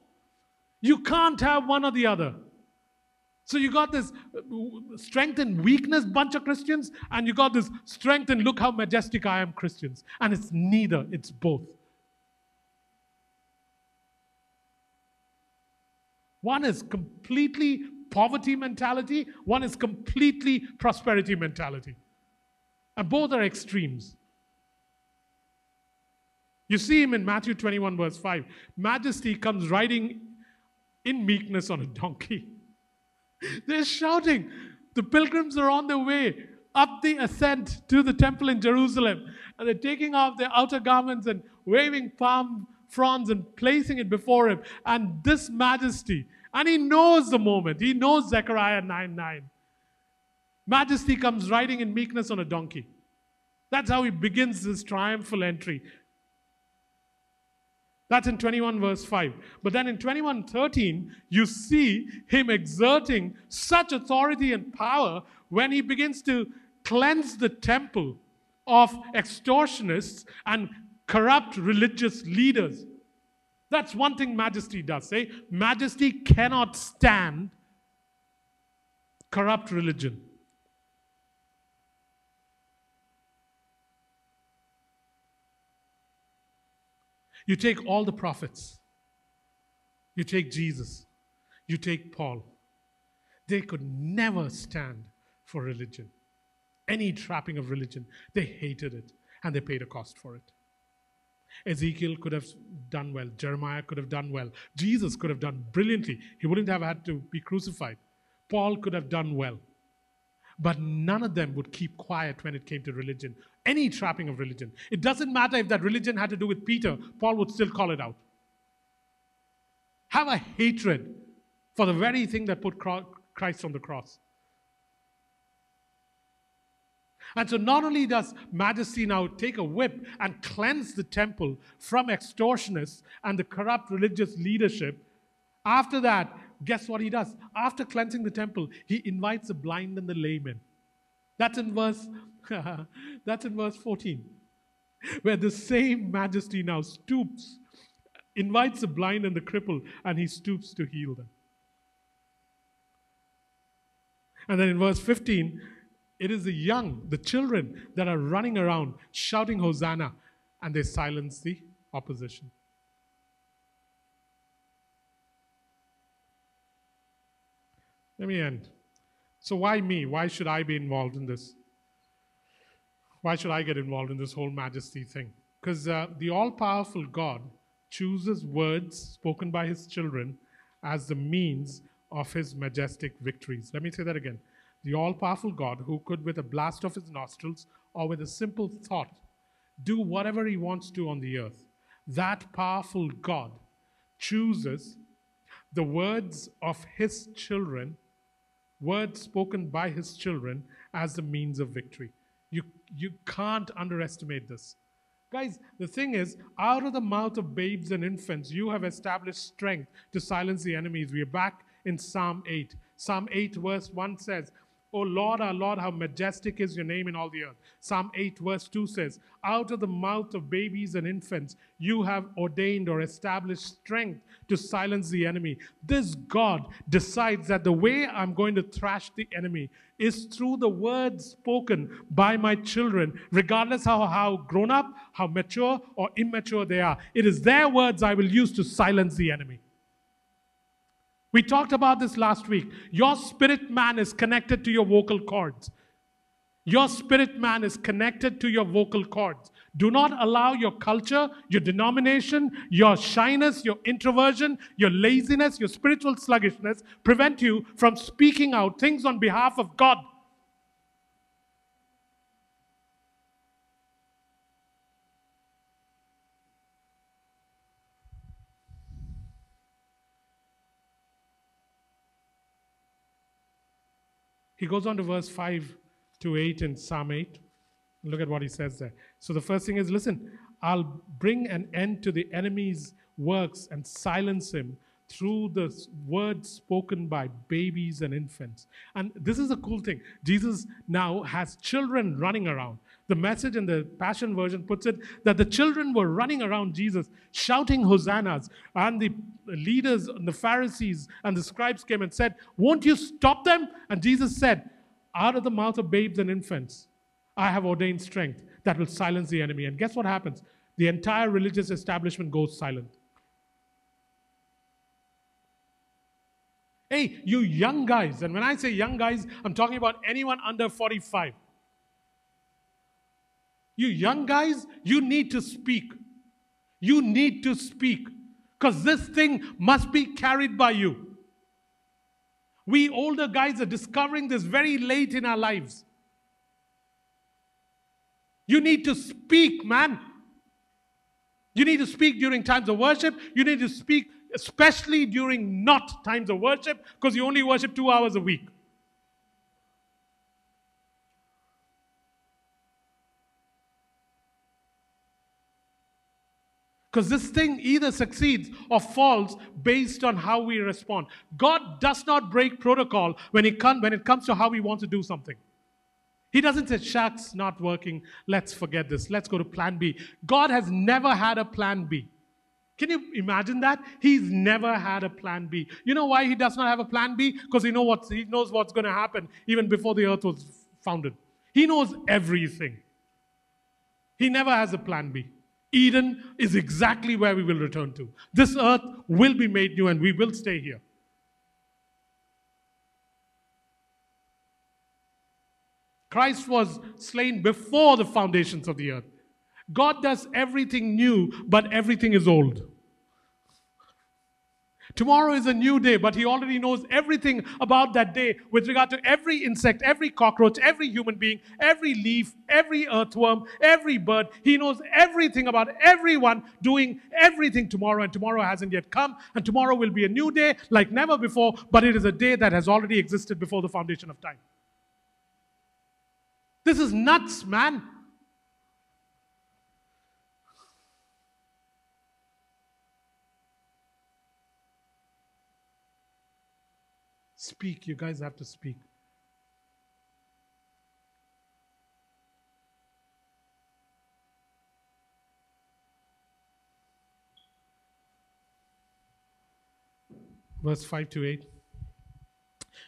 You can't have one or the other. So you got this strength and weakness bunch of Christians, and you got this strength and look how majestic I am Christians. And it's neither, it's both. One is completely poverty mentality, one is completely prosperity mentality. And both are extremes. You see him in Matthew 21 verse 5. Majesty comes riding in meekness on a donkey. They're shouting. The pilgrims are on their way up the ascent to the temple in Jerusalem. And they're taking off their outer garments and waving palm fronds and placing it before him. And this majesty. And he knows the moment. He knows Zechariah 9:9. Majesty comes riding in meekness on a donkey. That's how he begins his triumphal entry. That's in 21 verse 5. But then in 21:13, you see him exerting such authority and power when he begins to cleanse the temple of extortionists and corrupt religious leaders. That's one thing majesty does, eh? Majesty cannot stand corrupt religion. You take all the prophets, you take Jesus, you take Paul. They could never stand for religion, any trapping of religion. They hated it and they paid a cost for it. Ezekiel could have done well. Jeremiah could have done well. Jesus could have done brilliantly. He wouldn't have had to be crucified. Paul could have done well. But none of them would keep quiet when it came to religion, any trapping of religion. It doesn't matter if that religion had to do with Peter, Paul would still call it out. Have a hatred for the very thing that put Christ on the cross. And so not only does Majesty now take a whip and cleanse the temple from extortionists and the corrupt religious leadership, after that, guess what he does? After cleansing the temple, he invites the blind and the lame in. That's in verse 14, where the same Majesty now stoops, invites the blind and the crippled, and he stoops to heal them. And then in verse 15, it is the young, the children that are running around shouting Hosanna, and they silence the opposition. Let me end. So why me? Why should I be involved in this? Why should I get involved in this whole Majesty thing? Because the all-powerful God chooses words spoken by his children as the means of his majestic victories. Let me say that again. The all-powerful God, who could with a blast of his nostrils or with a simple thought do whatever he wants to on the earth, that powerful God chooses the words of his children, words spoken by his children, as the means of victory. You can't underestimate this. Guys, the thing is, out of the mouth of babes and infants, you have established strength to silence the enemies. We are back in Psalm 8. Psalm 8 verse 1 says, O Lord, our Lord, how majestic is your name in all the earth. Psalm 8 verse 2 says, out of the mouth of babies and infants, you have ordained or established strength to silence the enemy. This God decides that the way I'm going to thrash the enemy is through the words spoken by my children, regardless how grown up, how mature or immature they are. It is their words I will use to silence the enemy. We talked about this last week. Your spirit man is connected to your vocal cords. Your spirit man is connected to your vocal cords. Do not allow your culture, your denomination, your shyness, your introversion, your laziness, your spiritual sluggishness prevent you from speaking out things on behalf of God. He goes on to verse 5 to 8 in Psalm 8. Look at what he says there. So the first thing is, listen, I'll bring an end to the enemy's works and silence him through the words spoken by babies and infants. And this is a cool thing. Jesus now has children running around. The Message in the Passion Version puts it that the children were running around Jesus, shouting hosannas. And the leaders and the Pharisees and the scribes came and said, won't you stop them? And Jesus said, out of the mouth of babes and infants, I have ordained strength that will silence the enemy. And guess what happens? The entire religious establishment goes silent. Hey, you young guys, and when I say young guys, I'm talking about anyone under 45. You young guys, you need to speak. You need to speak, because this thing must be carried by you. We older guys are discovering this very late in our lives. You need to speak, man. You need to speak during times of worship. You need to speak especially during not times of worship, because you only worship 2 hours a week. Because this thing either succeeds or falls based on how we respond. God does not break protocol when it comes to how we want to do something. He doesn't say, shucks, not working. Let's forget this. Let's go to plan B. God has never had a plan B. Can you imagine that? He's never had a plan B. You know why he does not have a plan B? Because he knows what's going to happen even before the earth was founded. He knows everything. He never has a plan B. Eden is exactly where we will return to. This earth will be made new and we will stay here. Christ was slain before the foundations of the earth. God does everything new, but everything is old. Tomorrow is a new day, but he already knows everything about that day with regard to every insect, every cockroach, every human being, every leaf, every earthworm, every bird. He knows everything about everyone doing everything tomorrow, and tomorrow hasn't yet come, and tomorrow will be a new day like never before, but it is a day that has already existed before the foundation of time. This is nuts, man. Speak. You guys have to speak. Verse 5 to 8.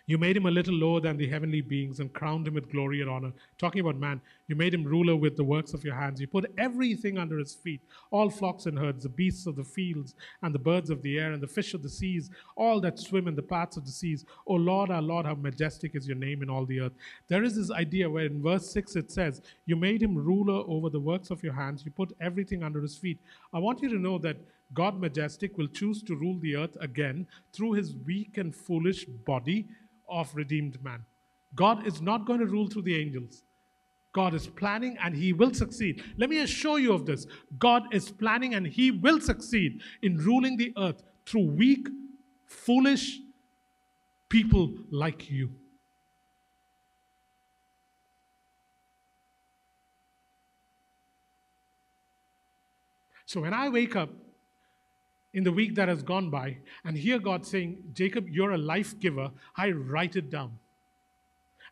You made him a little lower than the heavenly beings and crowned him with glory and honor. Talking about man, you made him ruler with the works of your hands. You put everything under his feet, all flocks and herds, the beasts of the fields and the birds of the air and the fish of the seas, all that swim in the paths of the seas. O Lord, our Lord, how majestic is your name in all the earth. There is this idea where in verse 6 it says, you made him ruler over the works of your hands. You put everything under his feet. I want you to know that God Majestic will choose to rule the earth again through his weak and foolish body of redeemed man. God is not going to rule through the angels. God is planning and he will succeed. Let me assure you of this. God is planning and he will succeed in ruling the earth through weak, foolish people like you. So when I wake up in the week that has gone by, and hear God saying, Jacob, you're a life giver, I write it down.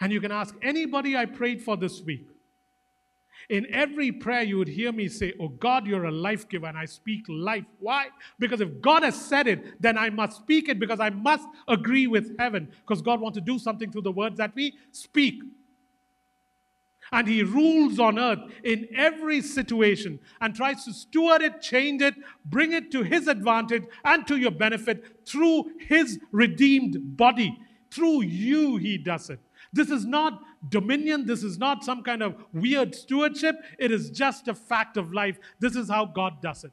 And you can ask anybody I prayed for this week. In every prayer, you would hear me say, oh God, you're a life giver, and I speak life. Why? Because if God has said it, then I must speak it, because I must agree with heaven, because God wants to do something through the words that we speak. And he rules on earth in every situation and tries to steward it, change it, bring it to his advantage and to your benefit through his redeemed body. Through you, he does it. This is not dominion. This is not some kind of weird stewardship. It is just a fact of life. This is how God does it.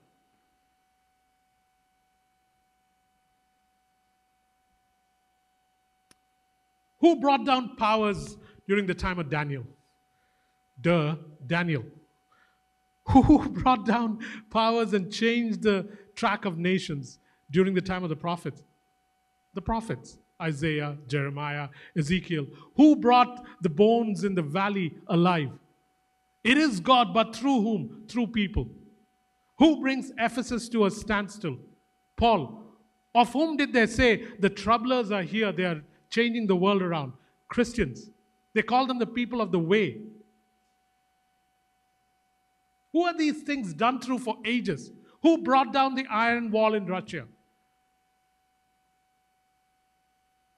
Who brought down powers during the time of Daniel? Daniel, who brought down powers and changed the track of nations during the time of the prophets? The prophets, Isaiah, Jeremiah, Ezekiel. Who brought the bones in the valley alive? It is God, but through whom? Through people. Who brings Ephesus to a standstill? Paul. Of whom did they say, the troublers are here, they are changing the world around? Christians. They call them the people of the way. Who are these things done through for ages? Who brought down the Iron Wall in Russia?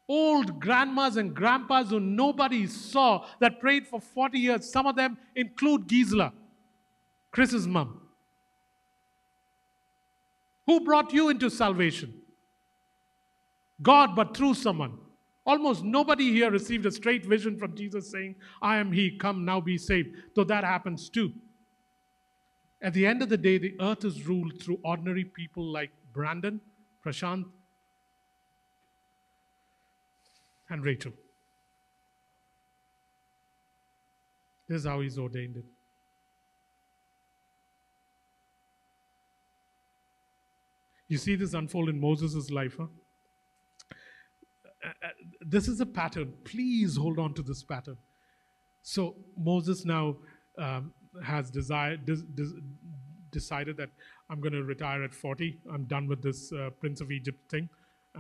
Old grandmas and grandpas who nobody saw that prayed for 40 years. Some of them include Gisela, Chris's mom. Who brought you into salvation? God, but through someone. Almost nobody here received a straight vision from Jesus saying, I am he, come now be saved. Though that happens too. At the end of the day, the earth is ruled through ordinary people like Brandon, Prashant, and Rachel. This is how he's ordained it. You see this unfold in Moses' life, huh? This is a pattern. Please hold on to this pattern. So Moses now has decided that I'm going to retire at 40. I'm done with this Prince of Egypt thing,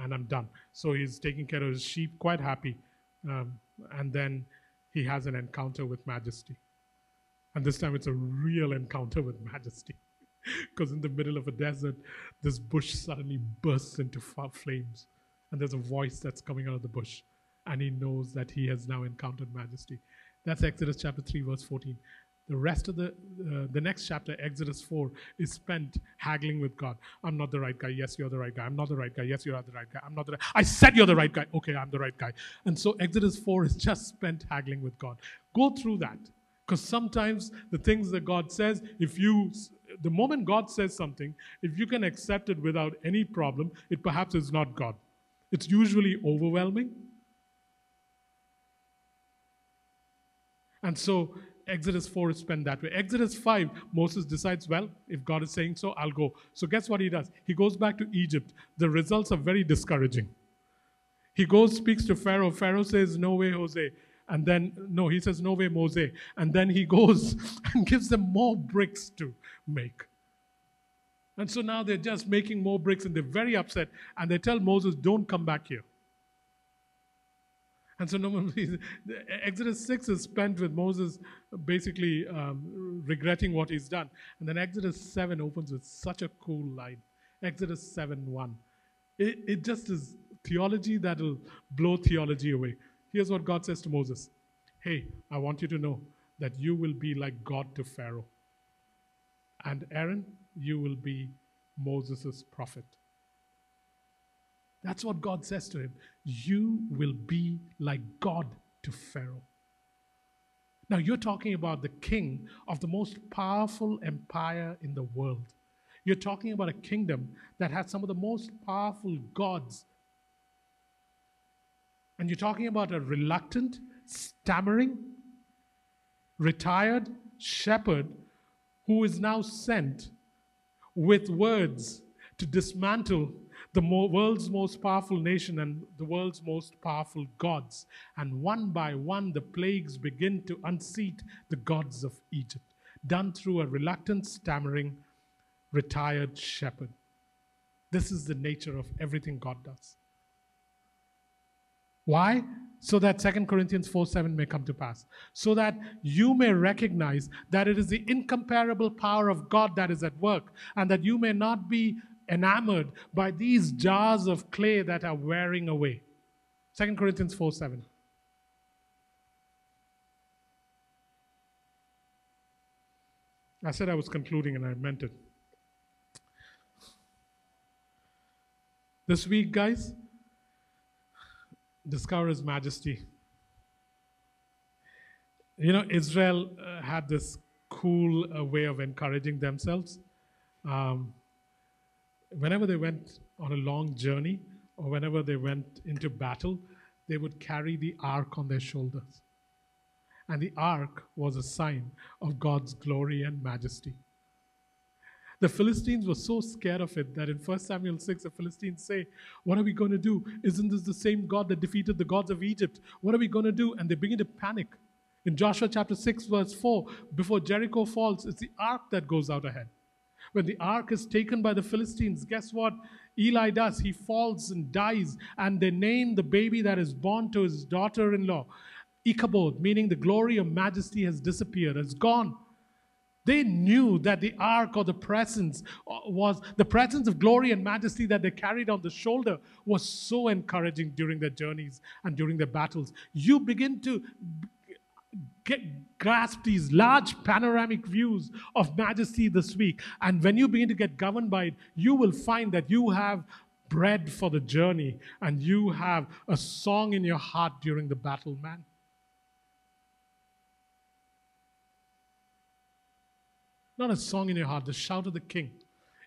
and I'm done. So he's taking care of his sheep, quite happy. And then he has an encounter with Majesty. And this time it's a real encounter with Majesty. Because in the middle of a desert, this bush suddenly bursts into flames. And there's a voice that's coming out of the bush. And he knows that he has now encountered Majesty. That's Exodus chapter 3, verse 14. The rest of the next chapter, Exodus 4, is spent haggling with God. I'm not the right guy. Yes, you're the right guy. I'm not the right guy. Yes, you are the right guy. I'm not the right guy. I said you're the right guy. Okay, I'm the right guy. And so Exodus 4 is just spent haggling with God. Go through that. Because sometimes the things that God says, the moment God says something, if you can accept it without any problem, it perhaps is not God. It's usually overwhelming. And so Exodus 4 is spent that way. Exodus 5, Moses decides, well, if God is saying so, I'll go. So guess what he does? He goes back to Egypt. The results are very discouraging. He goes, speaks to Pharaoh. Pharaoh says, no way, Jose. And then, no, he says, no way, Moses. And then he goes and gives them more bricks to make. And so now they're just making more bricks and they're very upset. And they tell Moses, don't come back here. And so normally, Exodus 6 is spent with Moses basically regretting what he's done. And then Exodus 7 opens with such a cool line. Exodus 7:1. It just is theology that will blow theology away. Here's what God says to Moses. Hey, I want you to know that you will be like God to Pharaoh. And Aaron, you will be Moses' prophet. That's what God says to him. You will be like God to Pharaoh. Now you're talking about the king of the most powerful empire in the world. You're talking about a kingdom that has some of the most powerful gods. And you're talking about a reluctant, stammering, retired shepherd who is now sent with words to dismantle the world's most powerful nation and the world's most powerful gods. And one by one, the plagues begin to unseat the gods of Egypt, done through a reluctant, stammering, retired shepherd. This is the nature of everything God does. Why? So that 2 Corinthians 4:7 may come to pass. So that you may recognize that it is the incomparable power of God that is at work, and that you may not be enamored by these jars of clay that are wearing away. 2 Corinthians 4:7. I said I was concluding and I meant it. This week, guys, discover His majesty. You know, Israel had this cool way of encouraging themselves. Whenever they went on a long journey or whenever they went into battle, they would carry the ark on their shoulders. And the ark was a sign of God's glory and majesty. The Philistines were so scared of it that in 1 Samuel 6, the Philistines say, what are we going to do? Isn't this the same God that defeated the gods of Egypt? What are we going to do? And they begin to panic. In Joshua chapter 6, verse 4, before Jericho falls, it's the ark that goes out ahead. When the ark is taken by the Philistines, guess what Eli does? He falls and dies, and they name the baby that is born to his daughter-in-law Ichabod, meaning the glory of majesty has disappeared, has gone. They knew that the ark or the presence was the presence of glory and majesty that they carried on the shoulder was so encouraging during their journeys and during their battles. You begin to grasp these large panoramic views of majesty this week. And when you begin to get governed by it, you will find that you have bread for the journey and you have a song in your heart during the battle, man. Not a song in your heart, the shout of the king.